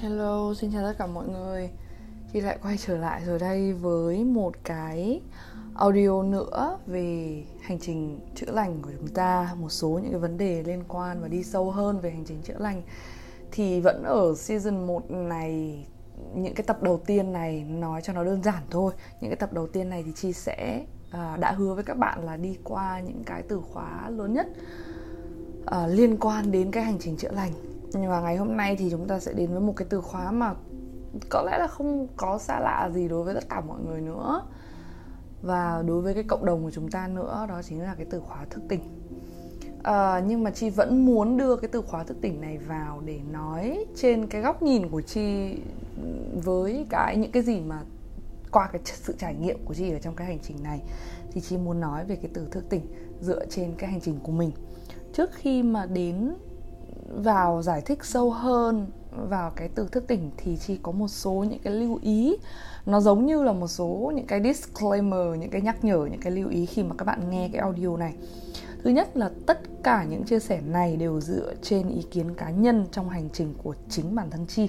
Hello, xin chào tất cả mọi người. Chị lại quay trở lại rồi đây với một cái audio nữa về hành trình chữa lành của chúng ta. Một số những cái vấn đề liên quan và đi sâu hơn về hành trình chữa lành. Thì vẫn ở season 1 này, những cái tập đầu tiên này nói cho nó đơn giản thôi. Những cái tập đầu tiên này thì chị sẽ đã hứa với các bạn là đi qua những cái từ khóa lớn nhất liên quan đến cái hành trình chữa lành. Nhưng mà ngày hôm nay thì chúng ta sẽ đến với một cái từ khóa mà có lẽ là không có xa lạ gì đối với tất cả mọi người nữa, và đối với cái cộng đồng của chúng ta nữa, đó chính là cái từ khóa thức tỉnh. Nhưng mà Chi vẫn muốn đưa cái từ khóa thức tỉnh này vào để nói trên cái góc nhìn của Chi, với những cái gì mà qua cái sự trải nghiệm của Chi ở trong cái hành trình này. Thì Chi muốn nói về cái từ thức tỉnh dựa trên cái hành trình của mình. Trước khi mà đến vào giải thích sâu hơn vào cái từ thức tỉnh thì Chi có một số những cái lưu ý. Nó giống như là một số những cái disclaimer, những cái nhắc nhở, những cái lưu ý khi mà các bạn nghe cái audio này. Thứ nhất là tất cả những chia sẻ này đều dựa trên ý kiến cá nhân trong hành trình của chính bản thân Chi.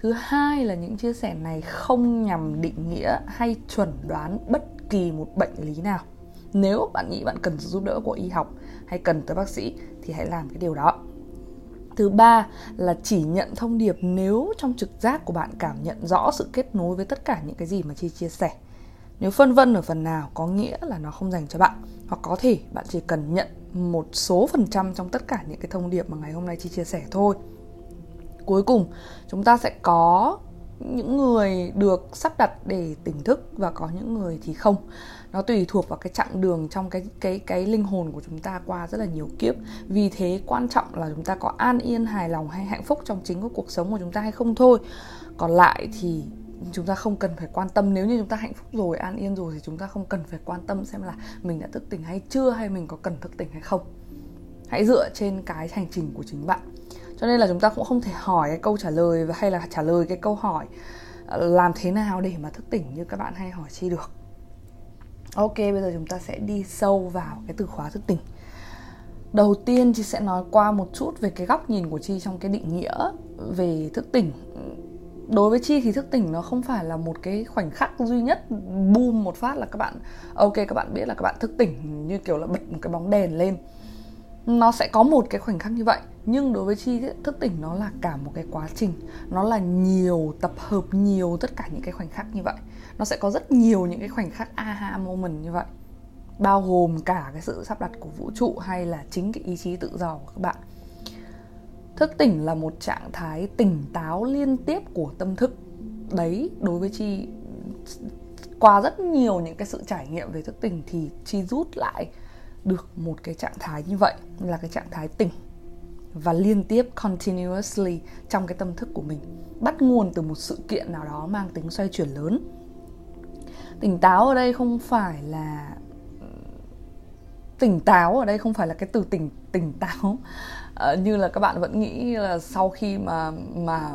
Thứ hai là những chia sẻ này không nhằm định nghĩa hay chuẩn đoán bất kỳ một bệnh lý nào. Nếu bạn nghĩ bạn cần sự giúp đỡ của y học hay cần tới bác sĩ thì hãy làm cái điều đó. Thứ ba là chỉ nhận thông điệp nếu trong trực giác của bạn cảm nhận rõ sự kết nối với tất cả những cái gì mà Chi chia sẻ. Nếu phân vân ở phần nào có nghĩa là nó không dành cho bạn, hoặc có thể bạn chỉ cần nhận một số phần trăm trong tất cả những cái thông điệp mà ngày hôm nay Chi chia sẻ thôi. Cuối cùng, chúng ta sẽ có những người được sắp đặt để tỉnh thức và có những người thì không. Nó tùy thuộc vào cái chặng đường trong cái linh hồn của chúng ta qua rất là nhiều kiếp. Vì thế quan trọng là chúng ta có an yên, hài lòng hay hạnh phúc trong chính cái cuộc sống của chúng ta hay không thôi. Còn lại thì chúng ta không cần phải quan tâm. Nếu như chúng ta hạnh phúc rồi, an yên rồi thì chúng ta không cần phải quan tâm xem là mình đã thức tỉnh hay chưa, hay mình có cần thức tỉnh hay không. Hãy dựa trên cái hành trình của chính bạn. Cho nên là chúng ta cũng không thể hỏi cái câu trả lời, hay là trả lời cái câu hỏi làm thế nào để mà thức tỉnh như các bạn hay hỏi Chi được. Ok, bây giờ chúng ta sẽ đi sâu vào cái từ khóa thức tỉnh. Đầu tiên Chi sẽ nói qua một chút về cái góc nhìn của Chi trong cái định nghĩa về thức tỉnh. Đối với Chi thì thức tỉnh nó không phải là một cái khoảnh khắc duy nhất, boom một phát là các bạn, ok các bạn biết là các bạn thức tỉnh như kiểu là bật một cái bóng đèn lên. Nó sẽ có một cái khoảnh khắc như vậy. Nhưng đối với Chi, thức tỉnh nó là cả một cái quá trình. Nó là nhiều, tập hợp nhiều tất cả những cái khoảnh khắc như vậy. Nó sẽ có rất nhiều những cái khoảnh khắc aha moment như vậy, bao gồm cả cái sự sắp đặt của vũ trụ hay là chính cái ý chí tự do của các bạn. Thức tỉnh là một trạng thái tỉnh táo liên tiếp của tâm thức. Đấy, đối với Chi, qua rất nhiều những cái sự trải nghiệm về thức tỉnh thì Chi rút lại được một cái trạng thái như vậy, là cái trạng thái tỉnh và liên tiếp, continuously, trong cái tâm thức của mình, bắt nguồn từ một sự kiện nào đó mang tính xoay chuyển lớn. Tỉnh táo ở đây không phải là cái từ tỉnh táo như là các bạn vẫn nghĩ là sau khi mà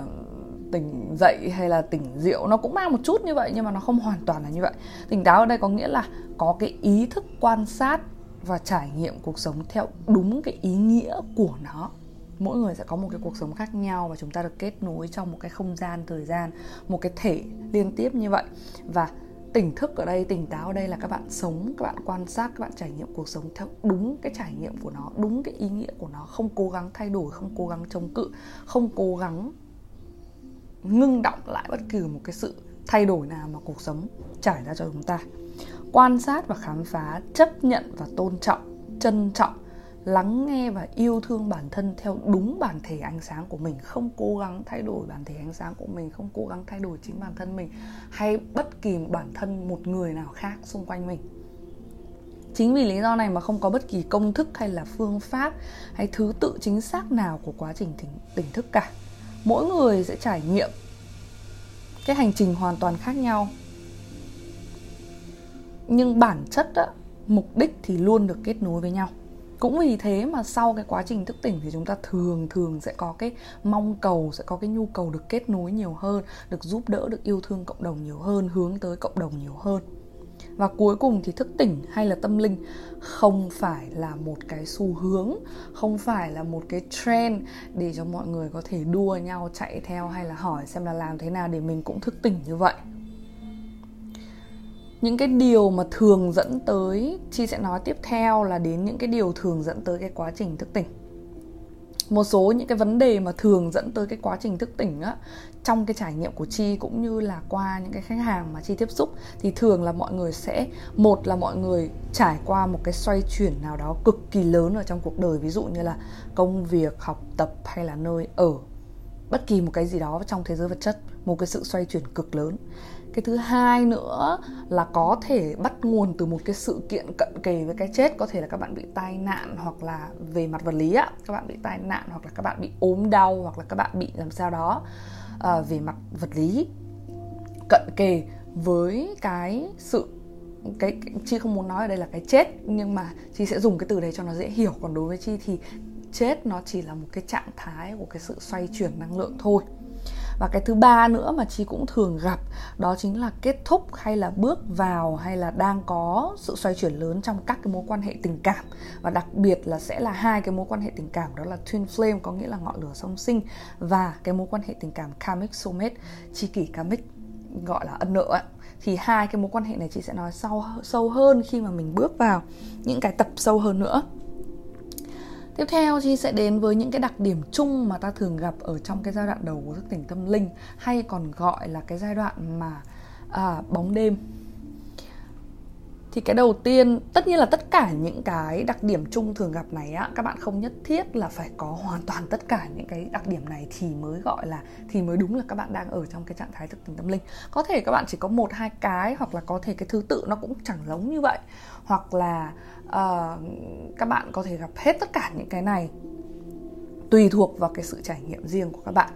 tỉnh dậy hay là tỉnh rượu. Nó cũng mang một chút như vậy nhưng mà nó không hoàn toàn là như vậy. Tỉnh táo ở đây có nghĩa là có cái ý thức quan sát và trải nghiệm cuộc sống theo đúng cái ý nghĩa của nó. Mỗi người sẽ có một cái cuộc sống khác nhau, và chúng ta được kết nối trong một cái không gian, thời gian, một cái thể liên tiếp như vậy. Và tỉnh thức ở đây, tỉnh táo ở đây là các bạn sống, các bạn quan sát, các bạn trải nghiệm cuộc sống theo đúng cái trải nghiệm của nó, đúng cái ý nghĩa của nó, không cố gắng thay đổi, không cố gắng chống cự, không cố gắng ngưng đọng lại bất cứ một cái sự thay đổi nào mà cuộc sống trải ra cho chúng ta. Quan sát và khám phá, chấp nhận và tôn trọng, trân trọng, lắng nghe và yêu thương bản thân theo đúng bản thể ánh sáng của mình. Không cố gắng thay đổi bản thể ánh sáng của mình, không cố gắng thay đổi chính bản thân mình hay bất kỳ bản thân một người nào khác xung quanh mình. Chính vì lý do này mà không có bất kỳ công thức hay là phương pháp hay thứ tự chính xác nào của quá trình tỉnh thức cả. Mỗi người sẽ trải nghiệm cái hành trình hoàn toàn khác nhau, nhưng bản chất á, mục đích thì luôn được kết nối với nhau. Cũng vì thế mà sau cái quá trình thức tỉnh thì chúng ta thường sẽ có cái mong cầu, sẽ có cái nhu cầu được kết nối nhiều hơn, được giúp đỡ, được yêu thương cộng đồng nhiều hơn, hướng tới cộng đồng nhiều hơn. Và cuối cùng thì thức tỉnh hay là tâm linh không phải là một cái xu hướng, không phải là một cái trend để cho mọi người có thể đua nhau chạy theo hay là hỏi xem là làm thế nào để mình cũng thức tỉnh như vậy. Những cái điều mà thường dẫn tới, Chi sẽ nói tiếp theo là đến những cái điều thường dẫn tới cái quá trình thức tỉnh. Một số những cái vấn đề mà thường dẫn tới cái quá trình thức tỉnh á, trong cái trải nghiệm của Chi cũng như là qua những cái khách hàng mà Chi tiếp xúc, thì thường là mọi người sẽ, một là mọi người trải qua một cái xoay chuyển nào đó cực kỳ lớn ở trong cuộc đời, ví dụ như là công việc, học tập hay là nơi ở, bất kỳ một cái gì đó trong thế giới vật chất, một cái sự xoay chuyển cực lớn. Cái thứ hai nữa là có thể bắt nguồn từ một cái sự kiện cận kề với cái chết, có thể là các bạn bị tai nạn hoặc là về mặt vật lý á, các bạn bị tai nạn hoặc là các bạn bị ốm đau hoặc là các bạn bị làm sao đó về mặt vật lý cận kề với cái sự Chi không muốn nói ở đây là cái chết, nhưng mà Chi sẽ dùng cái từ đấy cho nó dễ hiểu. Còn đối với Chi thì chết nó chỉ là một cái trạng thái của cái sự xoay chuyển năng lượng thôi. Và cái thứ ba nữa mà Chi cũng thường gặp đó chính là kết thúc hay là bước vào hay là đang có sự xoay chuyển lớn trong các cái mối quan hệ tình cảm. Và đặc biệt là sẽ là hai cái mối quan hệ tình cảm, đó là Twin Flame, có nghĩa là ngọn lửa song sinh, và cái mối quan hệ tình cảm Karmic Soulmate, tri kỷ Karmic, gọi là ân nợ. Thì hai cái mối quan hệ này Chi sẽ nói sâu hơn khi mà mình bước vào những cái tập sâu hơn nữa. Tiếp theo Chi sẽ đến với những cái đặc điểm chung mà ta thường gặp ở trong cái giai đoạn đầu của thức tỉnh tâm linh, hay còn gọi là cái giai đoạn mà bóng đêm. Thì cái đầu tiên, tất nhiên là tất cả những cái đặc điểm chung thường gặp này á, các bạn không nhất thiết là phải có hoàn toàn tất cả những cái đặc điểm này thì mới gọi là, thì mới đúng là các bạn đang ở trong cái trạng thái thức tỉnh tâm linh. Có thể các bạn chỉ có 1-2 cái, hoặc là có thể cái thứ tự nó cũng chẳng giống như vậy, hoặc là các bạn có thể gặp hết tất cả những cái này, tùy thuộc vào cái sự trải nghiệm riêng của các bạn.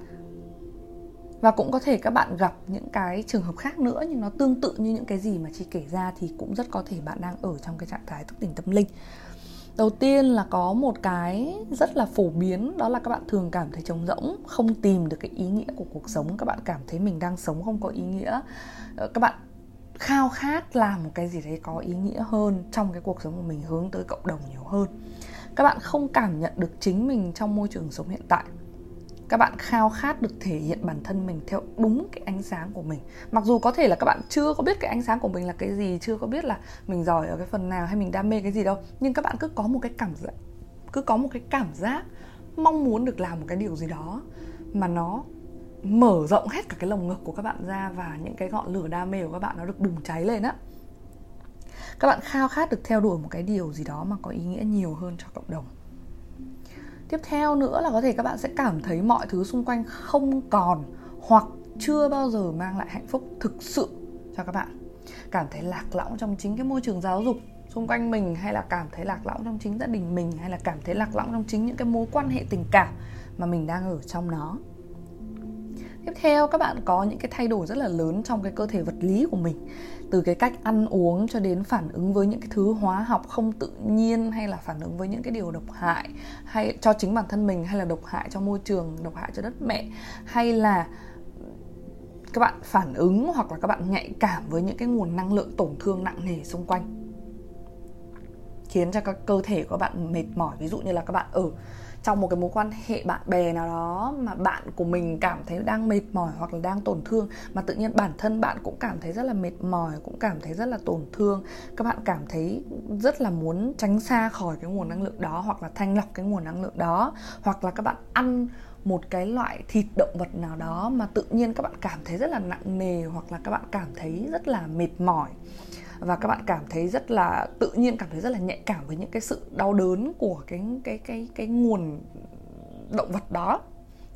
Và cũng có thể các bạn gặp những cái trường hợp khác nữa, nhưng nó tương tự như những cái gì mà Chi kể ra, thì cũng rất có thể bạn đang ở trong cái trạng thái thức tỉnh tâm linh. Đầu tiên là có một cái rất là phổ biến, đó là các bạn thường cảm thấy trống rỗng, không tìm được cái ý nghĩa của cuộc sống. Các bạn cảm thấy mình đang sống không có ý nghĩa, các bạn khao khát làm một cái gì đấy có ý nghĩa hơn trong cái cuộc sống của mình, hướng tới cộng đồng nhiều hơn. Các bạn không cảm nhận được chính mình trong môi trường sống hiện tại. Các bạn khao khát được thể hiện bản thân mình theo đúng cái ánh sáng của mình. Mặc dù có thể là các bạn chưa có biết cái ánh sáng của mình là cái gì, chưa có biết là mình giỏi ở cái phần nào hay mình đam mê cái gì đâu, nhưng các bạn cứ có một cái cảm giác mong muốn được làm một cái điều gì đó mà nó mở rộng hết cả cái lồng ngực của các bạn ra, và những cái ngọn lửa đam mê của các bạn nó được bùng cháy lên á. Các bạn khao khát được theo đuổi một cái điều gì đó mà có ý nghĩa nhiều hơn cho cộng đồng. Tiếp theo nữa là có thể các bạn sẽ cảm thấy mọi thứ xung quanh không còn hoặc chưa bao giờ mang lại hạnh phúc thực sự cho các bạn. Cảm thấy lạc lõng trong chính cái môi trường giáo dục xung quanh mình, hay là cảm thấy lạc lõng trong chính gia đình mình, hay là cảm thấy lạc lõng trong chính những cái mối quan hệ tình cảm mà mình đang ở trong nó. Tiếp theo các bạn có những cái thay đổi rất là lớn trong cái cơ thể vật lý của mình, từ cái cách ăn uống cho đến phản ứng với những cái thứ hóa học không tự nhiên, hay là phản ứng với những cái điều độc hại hay cho chính bản thân mình, hay là độc hại cho môi trường, độc hại cho đất mẹ, hay là các bạn phản ứng hoặc là các bạn nhạy cảm với những cái nguồn năng lượng tổn thương nặng nề xung quanh, khiến cho các cơ thể của bạn mệt mỏi. Ví dụ như là các bạn ở trong một cái mối quan hệ bạn bè nào đó mà bạn của mình cảm thấy đang mệt mỏi hoặc là đang tổn thương, mà tự nhiên bản thân bạn cũng cảm thấy rất là mệt mỏi, cũng cảm thấy rất là tổn thương. Các bạn cảm thấy rất là muốn tránh xa khỏi cái nguồn năng lượng đó, hoặc là thanh lọc cái nguồn năng lượng đó, hoặc là các bạn ăn một cái loại thịt động vật nào đó mà tự nhiên các bạn cảm thấy rất là nặng nề, hoặc là các bạn cảm thấy rất là mệt mỏi. Và các bạn cảm thấy rất là, tự nhiên cảm thấy rất là nhạy cảm với những cái sự đau đớn của cái nguồn động vật đó.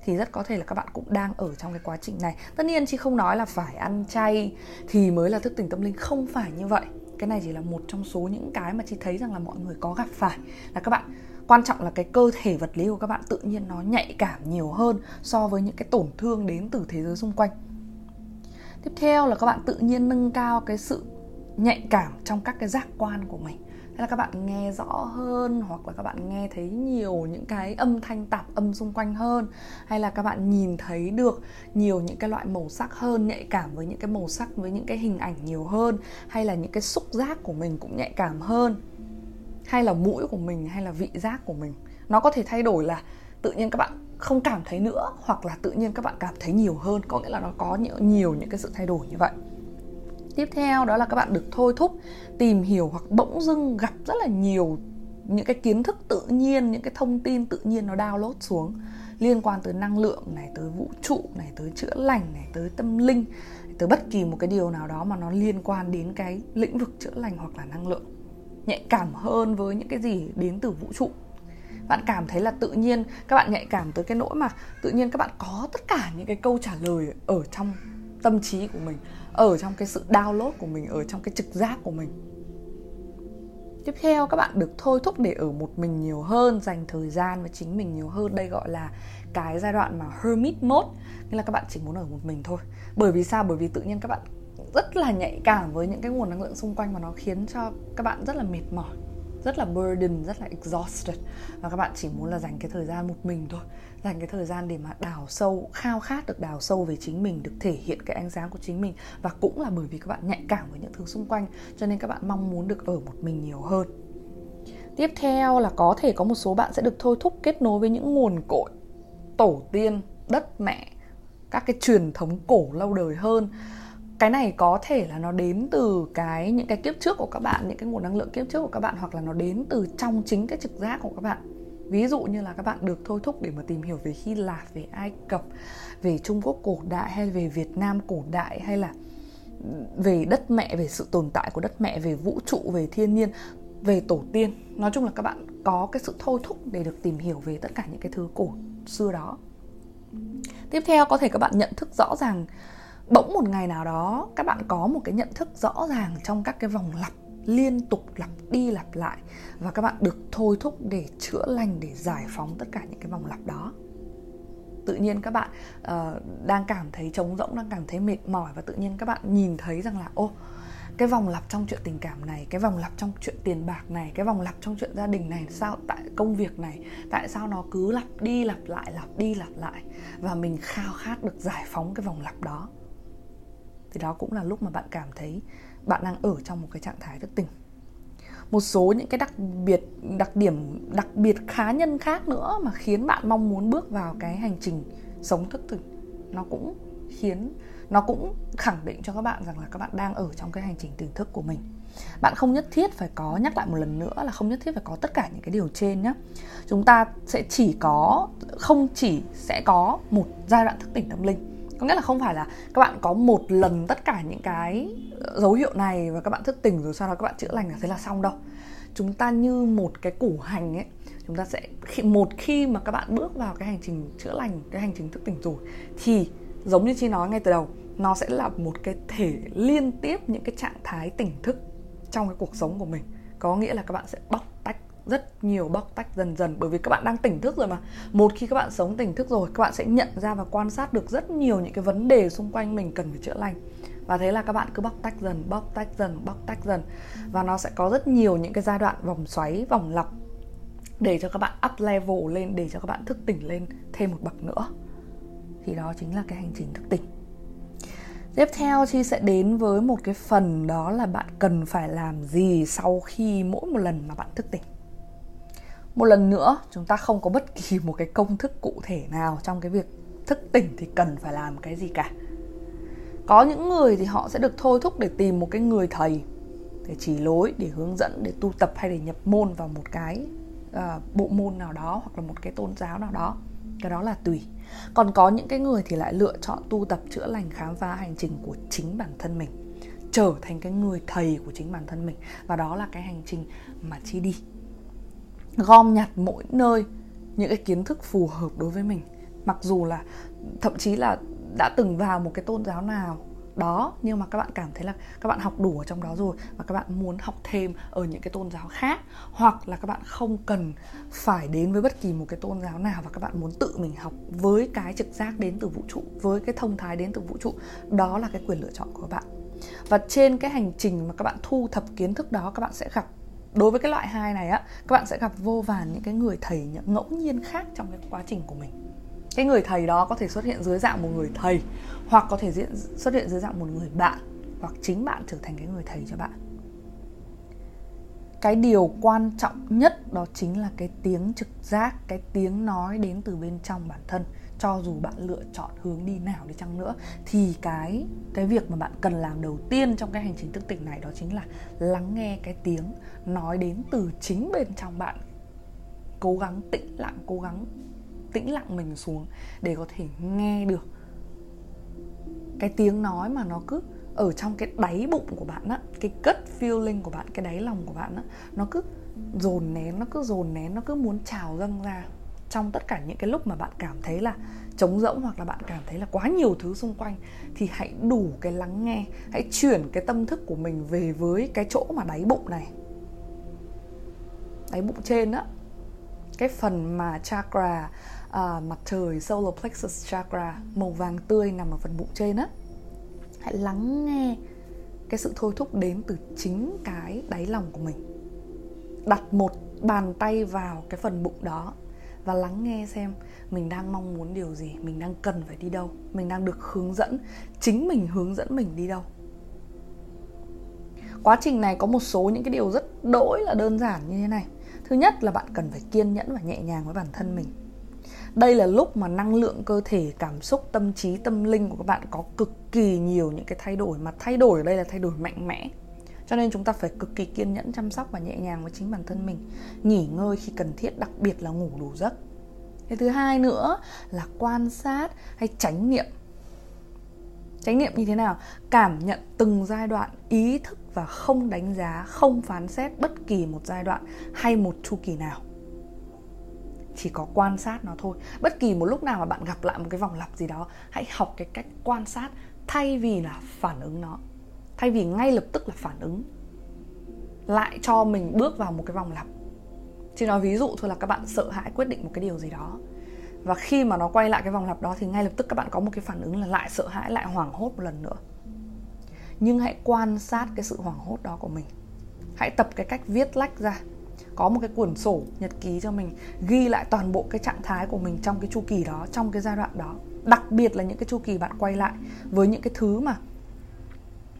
Thì rất có thể là các bạn cũng đang ở trong cái quá trình này. Tất nhiên Chi không nói là phải ăn chay thì mới là thức tỉnh tâm linh, không phải như vậy. Cái này chỉ là một trong số những cái mà Chi thấy rằng là mọi người có gặp phải, là các bạn, quan trọng là cái cơ thể vật lý của các bạn tự nhiên nó nhạy cảm nhiều hơn so với những cái tổn thương đến từ thế giới xung quanh. Tiếp theo là các bạn tự nhiên nâng cao cái sự nhạy cảm trong các cái giác quan của mình. Thế là các bạn nghe rõ hơn, hoặc là các bạn nghe thấy nhiều những cái âm thanh tạp âm xung quanh hơn, hay là các bạn nhìn thấy được nhiều những cái loại màu sắc hơn, nhạy cảm với những cái màu sắc, với những cái hình ảnh nhiều hơn, hay là những cái xúc giác của mình cũng nhạy cảm hơn, hay là mũi của mình, hay là vị giác của mình. Nó có thể thay đổi là tự nhiên các bạn không cảm thấy nữa, hoặc là tự nhiên các bạn cảm thấy nhiều hơn. Có nghĩa là nó có nhiều những cái sự thay đổi như vậy. Tiếp theo đó là các bạn được thôi thúc tìm hiểu, hoặc bỗng dưng gặp rất là nhiều những cái kiến thức tự nhiên, những cái thông tin tự nhiên nó download xuống, liên quan tới năng lượng này, tới vũ trụ này, tới chữa lành này, tới tâm linh, tới bất kỳ một cái điều nào đó mà nó liên quan đến cái lĩnh vực chữa lành hoặc là năng lượng. Nhạy cảm hơn với những cái gì đến từ vũ trụ. Bạn cảm thấy là tự nhiên các bạn nhạy cảm tới cái nỗi mà tự nhiên các bạn có tất cả những cái câu trả lời ở trong tâm trí của mình, ở trong cái sự download của mình, ở trong cái trực giác của mình. Tiếp theo các bạn được thôi thúc để ở một mình nhiều hơn, dành thời gian với chính mình nhiều hơn. Đây gọi là cái giai đoạn mà hermit mode, nghĩa là các bạn chỉ muốn ở một mình thôi. Bởi vì sao? Bởi vì tự nhiên các bạn rất là nhạy cảm với những cái nguồn năng lượng xung quanh mà nó khiến cho các bạn rất là mệt mỏi, rất là burden, rất là exhausted. Và các bạn chỉ muốn là dành cái thời gian một mình thôi, dành cái thời gian để mà đào sâu, khao khát được đào sâu về chính mình, được thể hiện cái ánh sáng của chính mình. Và cũng là bởi vì các bạn nhạy cảm với những thứ xung quanh, cho nên các bạn mong muốn được ở một mình nhiều hơn. Tiếp theo là có thể có một số bạn sẽ được thôi thúc kết nối với những nguồn cội, tổ tiên, đất mẹ, các cái truyền thống cổ lâu đời hơn. Cái này có thể là nó đến từ những cái kiếp trước của các bạn, những cái nguồn năng lượng kiếp trước của các bạn, hoặc là nó đến từ trong chính cái trực giác của các bạn. Ví dụ như là các bạn được thôi thúc để mà tìm hiểu về Hy Lạp, về Ai Cập, về Trung Quốc cổ đại, hay về Việt Nam cổ đại, hay là về đất mẹ, về sự tồn tại của đất mẹ, về vũ trụ, về thiên nhiên, về tổ tiên. Nói chung là các bạn có cái sự thôi thúc để được tìm hiểu về tất cả những cái thứ cổ xưa đó. Tiếp theo có thể các bạn nhận thức rõ ràng, bỗng một ngày nào đó các bạn có một cái nhận thức rõ ràng trong các cái vòng lặp liên tục lặp đi lặp lại, và các bạn được thôi thúc để chữa lành, để giải phóng tất cả những cái vòng lặp đó. Tự nhiên các bạn đang cảm thấy trống rỗng, đang cảm thấy mệt mỏi, và tự nhiên các bạn nhìn thấy rằng là ô, cái vòng lặp trong chuyện tình cảm này, cái vòng lặp trong chuyện tiền bạc này, cái vòng lặp trong chuyện gia đình này, sao tại công việc này, tại sao nó cứ lặp đi lặp lại, lặp đi lặp lại. Và mình khao khát được giải phóng cái vòng lặp đó. Thì đó cũng là lúc mà bạn cảm thấy bạn đang ở trong một cái trạng thái thức tỉnh. Một số những cái đặc điểm cá nhân khác nữa mà khiến bạn mong muốn bước vào cái hành trình sống thức tỉnh, nó cũng khẳng định cho các bạn rằng là các bạn đang ở trong cái hành trình tỉnh thức của mình. Bạn không nhất thiết phải có, nhắc lại một lần nữa là không nhất thiết phải có tất cả những cái điều trên nhé. Chúng ta sẽ không chỉ sẽ có một giai đoạn thức tỉnh tâm linh. Có nghĩa là không phải là các bạn có một lần tất cả những cái dấu hiệu này và các bạn thức tỉnh rồi sau đó các bạn chữa lành là thế là xong đâu. Chúng ta như một cái củ hành ấy, chúng ta sẽ khi mà các bạn bước vào cái hành trình chữa lành, cái hành trình thức tỉnh rồi, thì giống như chị nói ngay từ đầu, nó sẽ là một cái thể liên tiếp những cái trạng thái tỉnh thức trong cái cuộc sống của mình. Có nghĩa là các bạn sẽ bóc tách dần dần, bởi vì các bạn đang tỉnh thức rồi mà. Một khi các bạn sống tỉnh thức rồi, các bạn sẽ nhận ra và quan sát được rất nhiều những cái vấn đề xung quanh mình cần phải chữa lành. Và thế là các bạn cứ bóc tách dần. Và nó sẽ có rất nhiều những cái giai đoạn vòng xoáy, vòng lặp, để cho các bạn up level lên, để cho các bạn thức tỉnh lên thêm một bậc nữa. Thì đó chính là cái hành trình thức tỉnh. Tiếp theo chị sẽ đến với một cái phần, đó là bạn cần phải làm gì sau khi mỗi một lần mà bạn thức tỉnh. Một lần nữa, chúng ta không có bất kỳ một cái công thức cụ thể nào trong cái việc thức tỉnh thì cần phải làm cái gì cả. Có những người thì họ sẽ được thôi thúc để tìm một cái người thầy để chỉ lối, để hướng dẫn, để tu tập, hay để nhập môn vào một cái bộ môn nào đó, hoặc là một cái tôn giáo nào đó. Cái đó là tùy. Còn có những cái người thì lại lựa chọn tu tập, chữa lành, khám phá hành trình của chính bản thân mình, trở thành cái người thầy của chính bản thân mình. Và đó là cái hành trình mà chị đi, gom nhặt mỗi nơi những cái kiến thức phù hợp đối với mình. Mặc dù là thậm chí là đã từng vào một cái tôn giáo nào đó, nhưng mà các bạn cảm thấy là các bạn học đủ ở trong đó rồi, và các bạn muốn học thêm ở những cái tôn giáo khác, hoặc là các bạn không cần phải đến với bất kỳ một cái tôn giáo nào, và các bạn muốn tự mình học với cái trực giác đến từ vũ trụ, với cái thông thái đến từ vũ trụ. Đó là cái quyền lựa chọn của bạn. Và trên cái hành trình mà các bạn thu thập kiến thức đó, các bạn sẽ gặp, đối với cái loại 2 này á, các bạn sẽ gặp vô vàn những cái người thầy ngẫu nhiên khác trong cái quá trình của mình. Cái người thầy đó có thể xuất hiện dưới dạng một người thầy, hoặc có thể xuất hiện dưới dạng một người bạn, hoặc chính bạn trở thành cái người thầy cho bạn. Cái điều quan trọng nhất đó chính là cái tiếng trực giác, cái tiếng nói đến từ bên trong bản thân. Cho dù bạn lựa chọn hướng đi nào đi chăng nữa, thì cái việc mà bạn cần làm đầu tiên trong cái hành trình thức tỉnh này đó chính là lắng nghe cái tiếng nói đến từ chính bên trong bạn. Cố gắng tĩnh lặng mình xuống để có thể nghe được cái tiếng nói mà nó cứ ở trong cái đáy bụng của bạn á, cái gut feeling của bạn, cái đáy lòng của bạn á, nó cứ dồn nén, nó cứ muốn trào dâng ra. Trong tất cả những cái lúc mà bạn cảm thấy là trống rỗng, hoặc là bạn cảm thấy là quá nhiều thứ xung quanh, thì hãy đủ cái lắng nghe, hãy chuyển cái tâm thức của mình về với cái chỗ mà đáy bụng này, đáy bụng trên á, cái phần mà chakra mặt trời, solar plexus chakra màu vàng tươi nằm ở phần bụng trên á. Hãy lắng nghe cái sự thôi thúc đến từ chính cái đáy lòng của mình. Đặt một bàn tay vào cái phần bụng đó và lắng nghe xem mình đang mong muốn điều gì, mình đang cần phải đi đâu, mình đang được hướng dẫn, chính mình hướng dẫn mình đi đâu. Quá trình này có một số những cái điều rất đỗi là đơn giản như thế này. Thứ nhất là bạn cần phải kiên nhẫn và nhẹ nhàng với bản thân mình. Đây là lúc mà năng lượng cơ thể, cảm xúc, tâm trí, tâm linh của các bạn có cực kỳ nhiều những cái thay đổi. Mà thay đổi ở đây là thay đổi mạnh mẽ. Cho nên chúng ta phải cực kỳ kiên nhẫn, chăm sóc và nhẹ nhàng với chính bản thân mình. Nghỉ ngơi khi cần thiết, đặc biệt là ngủ đủ giấc. Cái thứ hai nữa là quan sát hay chánh niệm. Chánh niệm như thế nào? Cảm nhận từng giai đoạn, ý thức và không đánh giá, không phán xét bất kỳ một giai đoạn hay một chu kỳ nào. Chỉ có quan sát nó thôi. Bất kỳ một lúc nào mà bạn gặp lại một cái vòng lặp gì đó, hãy học cái cách quan sát thay vì là phản ứng nó, thay vì ngay lập tức là phản ứng lại cho mình bước vào một cái vòng lặp. Chỉ nói ví dụ thôi là các bạn sợ hãi quyết định một cái điều gì đó, và khi mà nó quay lại cái vòng lặp đó thì ngay lập tức các bạn có một cái phản ứng là lại sợ hãi, lại hoảng hốt một lần nữa. Nhưng hãy quan sát cái sự hoảng hốt đó của mình. Hãy tập cái cách viết lách ra. Có một cái cuốn sổ nhật ký cho mình, ghi lại toàn bộ cái trạng thái của mình trong cái chu kỳ đó, trong cái giai đoạn đó. Đặc biệt là những cái chu kỳ bạn quay lại với những cái thứ mà,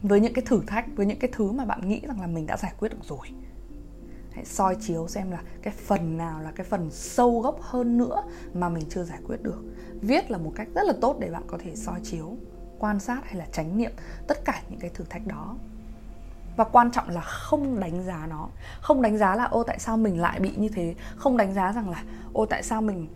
với những cái thử thách, với những cái thứ mà bạn nghĩ rằng là mình đã giải quyết được rồi. Hãy soi chiếu xem là cái phần nào là cái phần sâu gốc hơn nữa mà mình chưa giải quyết được. Viết là một cách rất là tốt để bạn có thể soi chiếu, quan sát hay là chánh niệm tất cả những cái thử thách đó. Và quan trọng là không đánh giá nó. Không đánh giá là ô tại sao mình lại bị như thế. Không đánh giá rằng là ô tại sao mình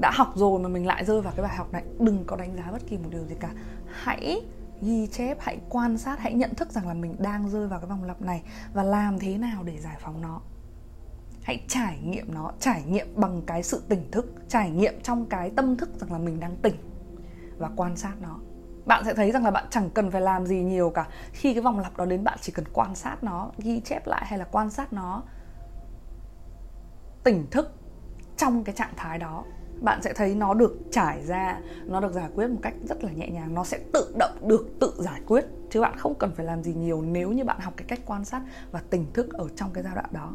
đã học rồi mà mình lại rơi vào cái bài học này. Đừng có đánh giá bất kỳ một điều gì cả. Hãy ghi chép, hãy quan sát, hãy nhận thức rằng là mình đang rơi vào cái vòng lặp này và làm thế nào để giải phóng nó. Hãy trải nghiệm nó, trải nghiệm bằng cái sự tỉnh thức, trải nghiệm trong cái tâm thức rằng là mình đang tỉnh và quan sát nó. Bạn sẽ thấy rằng là bạn chẳng cần phải làm gì nhiều cả. Khi cái vòng lặp đó đến, bạn chỉ cần quan sát nó, ghi chép lại hay là quan sát nó, tỉnh thức trong cái trạng thái đó. Bạn sẽ thấy nó được trải ra, nó được giải quyết một cách rất là nhẹ nhàng. Nó sẽ tự động được tự giải quyết, chứ bạn không cần phải làm gì nhiều nếu như bạn học cái cách quan sát và tỉnh thức ở trong cái giai đoạn đó.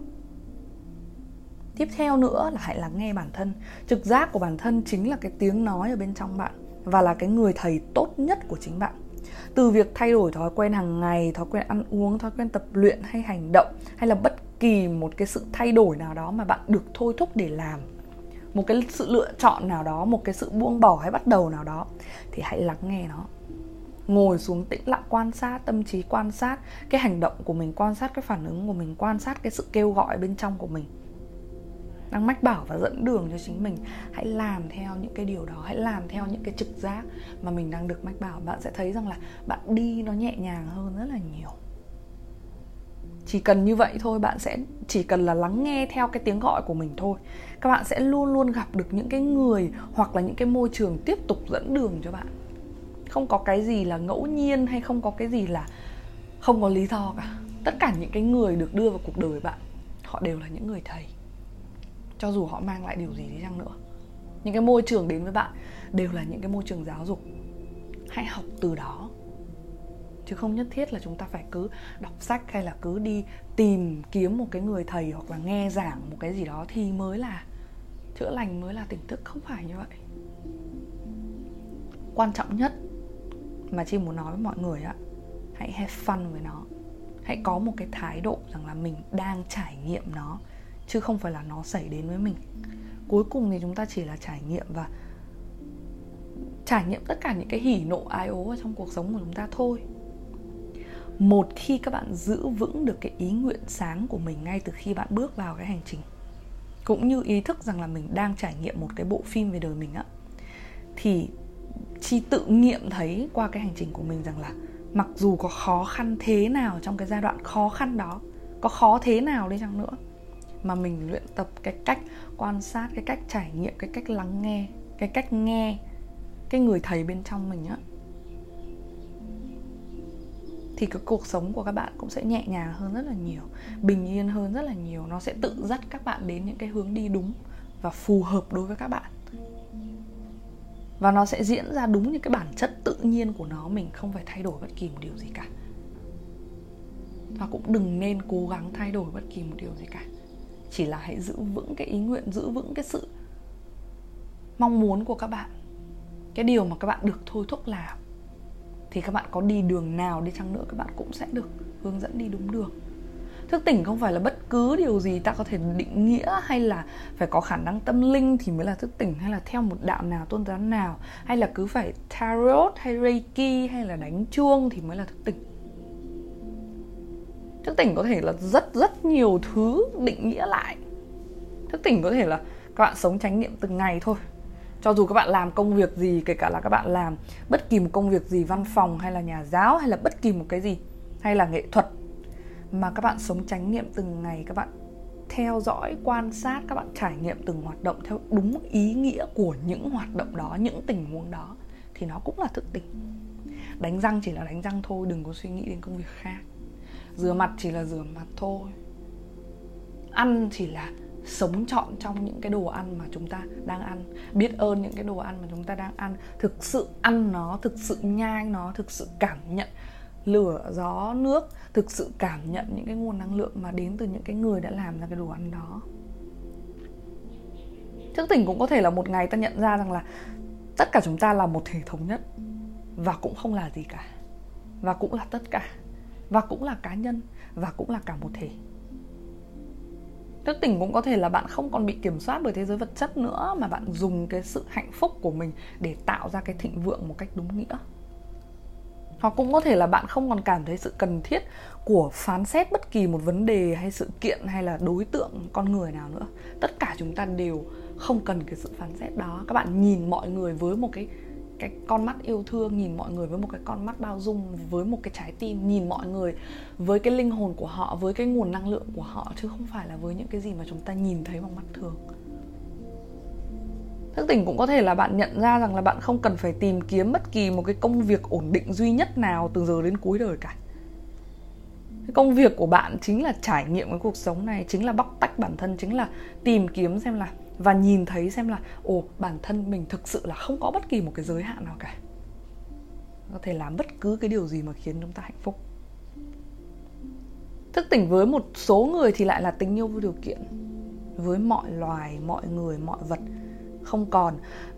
Tiếp theo nữa là hãy lắng nghe bản thân. Trực giác của bản thân chính là cái tiếng nói ở bên trong bạn, và là cái người thầy tốt nhất của chính bạn. Từ việc thay đổi thói quen hàng ngày, thói quen ăn uống, thói quen tập luyện hay hành động, hay là bất kỳ một cái sự thay đổi nào đó mà bạn được thôi thúc để làm, một cái sự lựa chọn nào đó, một cái sự buông bỏ hay bắt đầu nào đó, thì hãy lắng nghe nó. Ngồi xuống tĩnh lặng, quan sát tâm trí, quan sát cái hành động của mình, quan sát cái phản ứng của mình, quan sát cái sự kêu gọi bên trong của mình đang mách bảo và dẫn đường cho chính mình. Hãy làm theo những cái điều đó, hãy làm theo những cái trực giác mà mình đang được mách bảo. Bạn sẽ thấy rằng là bạn đi nó nhẹ nhàng hơn rất là nhiều. Chỉ cần như vậy thôi, bạn sẽ chỉ cần là lắng nghe theo cái tiếng gọi của mình thôi, các bạn sẽ luôn luôn gặp được những cái người hoặc là những cái môi trường tiếp tục dẫn đường cho bạn. Không có cái gì là ngẫu nhiên, hay không có cái gì là không có lý do cả. Tất cả những cái người được đưa vào cuộc đời bạn, họ đều là những người thầy, cho dù họ mang lại điều gì đi chăng nữa. Những cái môi trường đến với bạn đều là những cái môi trường giáo dục. Hãy học từ đó. chứ không nhất thiết là chúng ta phải cứ đọc sách hay là cứ đi tìm kiếm một cái người thầy hoặc là nghe giảng một cái gì đó thì mới là chữa lành, mới là tỉnh thức. Không phải như vậy. Quan trọng nhất mà Chi muốn nói với mọi người á, hãy have fun với nó. Hãy có một cái thái độ rằng là mình đang trải nghiệm nó, chứ không phải là nó xảy đến với mình. Cuối cùng thì chúng ta chỉ là trải nghiệm, và trải nghiệm tất cả những cái hỉ nộ ái ố ở trong cuộc sống của chúng ta thôi. Một khi các bạn giữ vững được cái ý nguyện sáng của mình ngay từ khi bạn bước vào cái hành trình, cũng như ý thức rằng là mình đang trải nghiệm một cái bộ phim về đời mình á, thì Chi tự nghiệm thấy qua cái hành trình của mình rằng là mặc dù có khó khăn thế nào trong cái giai đoạn khó khăn đó, có khó thế nào đi chăng nữa, mà mình luyện tập cái cách quan sát, cái cách trải nghiệm, cái cách lắng nghe, cái cách nghe cái người thầy bên trong mình á, thì cái cuộc sống của các bạn cũng sẽ nhẹ nhàng hơn rất là nhiều, bình yên hơn rất là nhiều. Nó sẽ tự dắt các bạn đến những cái hướng đi đúng và phù hợp đối với các bạn, và nó sẽ diễn ra đúng như cái bản chất tự nhiên của nó. Mình không phải thay đổi bất kỳ một điều gì cả, và cũng đừng nên cố gắng thay đổi bất kỳ một điều gì cả. Chỉ là hãy giữ vững cái ý nguyện, giữ vững cái sự mong muốn của các bạn, cái điều mà các bạn được thôi thúc làm, thì các bạn có đi đường nào đi chăng nữa, các bạn cũng sẽ được hướng dẫn đi đúng đường. Thức tỉnh không phải là bất cứ điều gì ta có thể định nghĩa, hay là phải có khả năng tâm linh thì mới là thức tỉnh, hay là theo một đạo nào, tôn giáo nào, hay là cứ phải tarot hay reiki hay là đánh chuông thì mới là thức tỉnh. Thức tỉnh có thể là rất rất nhiều thứ định nghĩa lại. Thức tỉnh có thể là các bạn sống trải nghiệm từng ngày thôi. Cho dù các bạn làm công việc gì, kể cả là các bạn làm bất kỳ một công việc gì, văn phòng hay là nhà giáo hay là bất kỳ một cái gì, hay là nghệ thuật, mà các bạn sống trải nghiệm từng ngày, các bạn theo dõi, quan sát, các bạn trải nghiệm từng hoạt động theo đúng ý nghĩa của những hoạt động đó, những tình huống đó, thì nó cũng là thức tỉnh. Đánh răng chỉ là đánh răng thôi, đừng có suy nghĩ đến công việc khác. Rửa mặt chỉ là rửa mặt thôi. Ăn chỉ là sống trọn trong những cái đồ ăn mà chúng ta đang ăn, biết ơn những cái đồ ăn mà chúng ta đang ăn, thực sự ăn nó, thực sự nhai nó, thực sự cảm nhận lửa, gió, nước, thực sự cảm nhận những cái nguồn năng lượng mà đến từ những cái người đã làm ra cái đồ ăn đó. Thức tỉnh cũng có thể là một ngày ta nhận ra rằng là tất cả chúng ta là một thể thống nhất, và cũng không là gì cả, và cũng là tất cả, và cũng là cá nhân, và cũng là cả một thể. Thức tỉnh cũng có thể là bạn không còn bị kiểm soát bởi thế giới vật chất nữa, mà bạn dùng cái sự hạnh phúc của mình để tạo ra cái thịnh vượng một cách đúng nghĩa. Hoặc cũng có thể là bạn không còn cảm thấy sự cần thiết của phán xét bất kỳ một vấn đề hay sự kiện hay là đối tượng con người nào nữa. Tất cả chúng ta đều không cần cái sự phán xét đó. Các bạn nhìn mọi người với một cái con mắt yêu thương, nhìn mọi người với một cái con mắt bao dung, với một cái trái tim, nhìn mọi người với cái linh hồn của họ, với cái nguồn năng lượng của họ, chứ không phải là với những cái gì mà chúng ta nhìn thấy bằng mắt thường. Thức tỉnh cũng có thể là bạn nhận ra rằng là bạn không cần phải tìm kiếm bất kỳ một cái công việc ổn định duy nhất nào từ giờ đến cuối đời cả. Cái công việc của bạn chính là trải nghiệm cái cuộc sống này, chính là bóc tách bản thân, chính là tìm kiếm xem là, và nhìn thấy xem là bản thân mình thực sự là không có bất kỳ một cái giới hạn nào cả. Có thể làm bất cứ cái điều gì mà khiến chúng ta hạnh phúc. Thức tỉnh với một số người thì lại là tình yêu vô điều kiện, với mọi loài, mọi người, mọi vật, không còn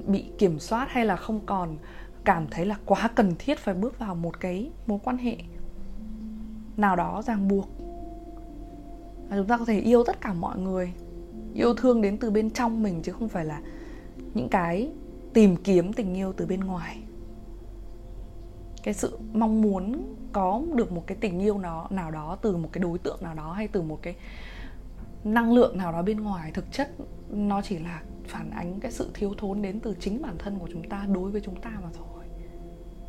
bị kiểm soát hay là không còn cảm thấy là quá cần thiết phải bước vào một cái mối quan hệ nào đó ràng buộc. Và chúng ta có thể yêu tất cả mọi người, yêu thương đến từ bên trong mình, chứ không phải là những cái tìm kiếm tình yêu từ bên ngoài. Cái sự mong muốn có được một cái tình yêu nào đó từ một cái đối tượng nào đó hay từ một cái năng lượng nào đó bên ngoài, thực chất nó chỉ là phản ánh cái sự thiếu thốn đến từ chính bản thân của chúng ta đối với chúng ta mà thôi.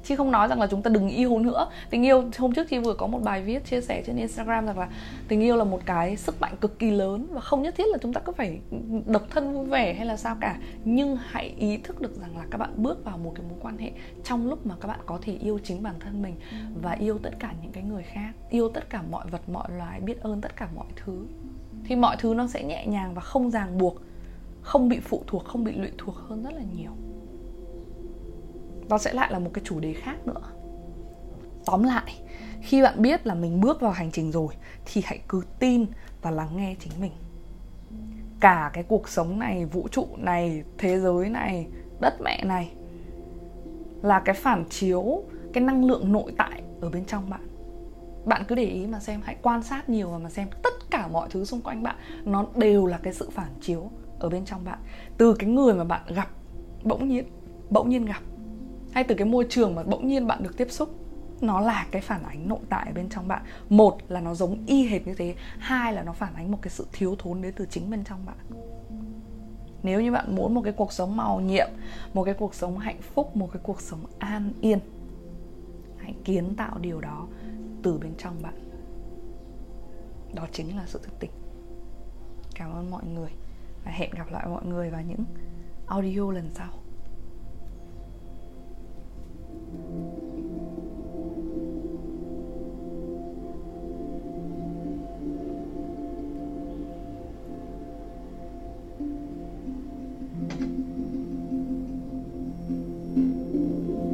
Chứ không nói rằng là chúng ta đừng yêu nữa. Tình yêu, hôm trước chị vừa có một bài viết chia sẻ trên Instagram rằng là tình yêu là một cái sức mạnh cực kỳ lớn, và không nhất thiết là chúng ta cứ phải độc thân vui vẻ hay là sao cả. Nhưng hãy ý thức được rằng là các bạn bước vào một cái mối quan hệ trong lúc mà các bạn có thể yêu chính bản thân mình, và yêu tất cả những cái người khác, yêu tất cả mọi vật, mọi loài, biết ơn tất cả mọi thứ. Thì mọi thứ nó sẽ nhẹ nhàng và không ràng buộc, không bị phụ thuộc, không bị lụy thuộc hơn rất là nhiều. Đó sẽ lại là một cái chủ đề khác nữa. Tóm lại, khi bạn biết là mình bước vào hành trình rồi thì hãy cứ tin và lắng nghe chính mình. Cả cái cuộc sống này, vũ trụ này, thế giới này, đất mẹ này là cái phản chiếu, cái năng lượng nội tại ở bên trong bạn. Bạn cứ để ý mà xem, hãy quan sát nhiều và mà xem tất cả mọi thứ xung quanh bạn nó đều là cái sự phản chiếu ở bên trong bạn. Từ cái người mà bạn gặp, bỗng nhiên gặp, hay từ cái môi trường mà bỗng nhiên bạn được tiếp xúc, nó là cái phản ánh nội tại ở bên trong bạn. Một là nó giống y hệt như thế, hai là nó phản ánh một cái sự thiếu thốn đến từ chính bên trong bạn. Nếu như bạn muốn một cái cuộc sống màu nhiệm, một cái cuộc sống hạnh phúc, một cái cuộc sống an yên, hãy kiến tạo điều đó từ bên trong bạn. Đó chính là sự thức tỉnh. Cảm ơn mọi người và hẹn gặp lại mọi người vào những audio lần sau.